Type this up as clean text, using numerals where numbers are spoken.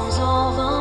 Cause of all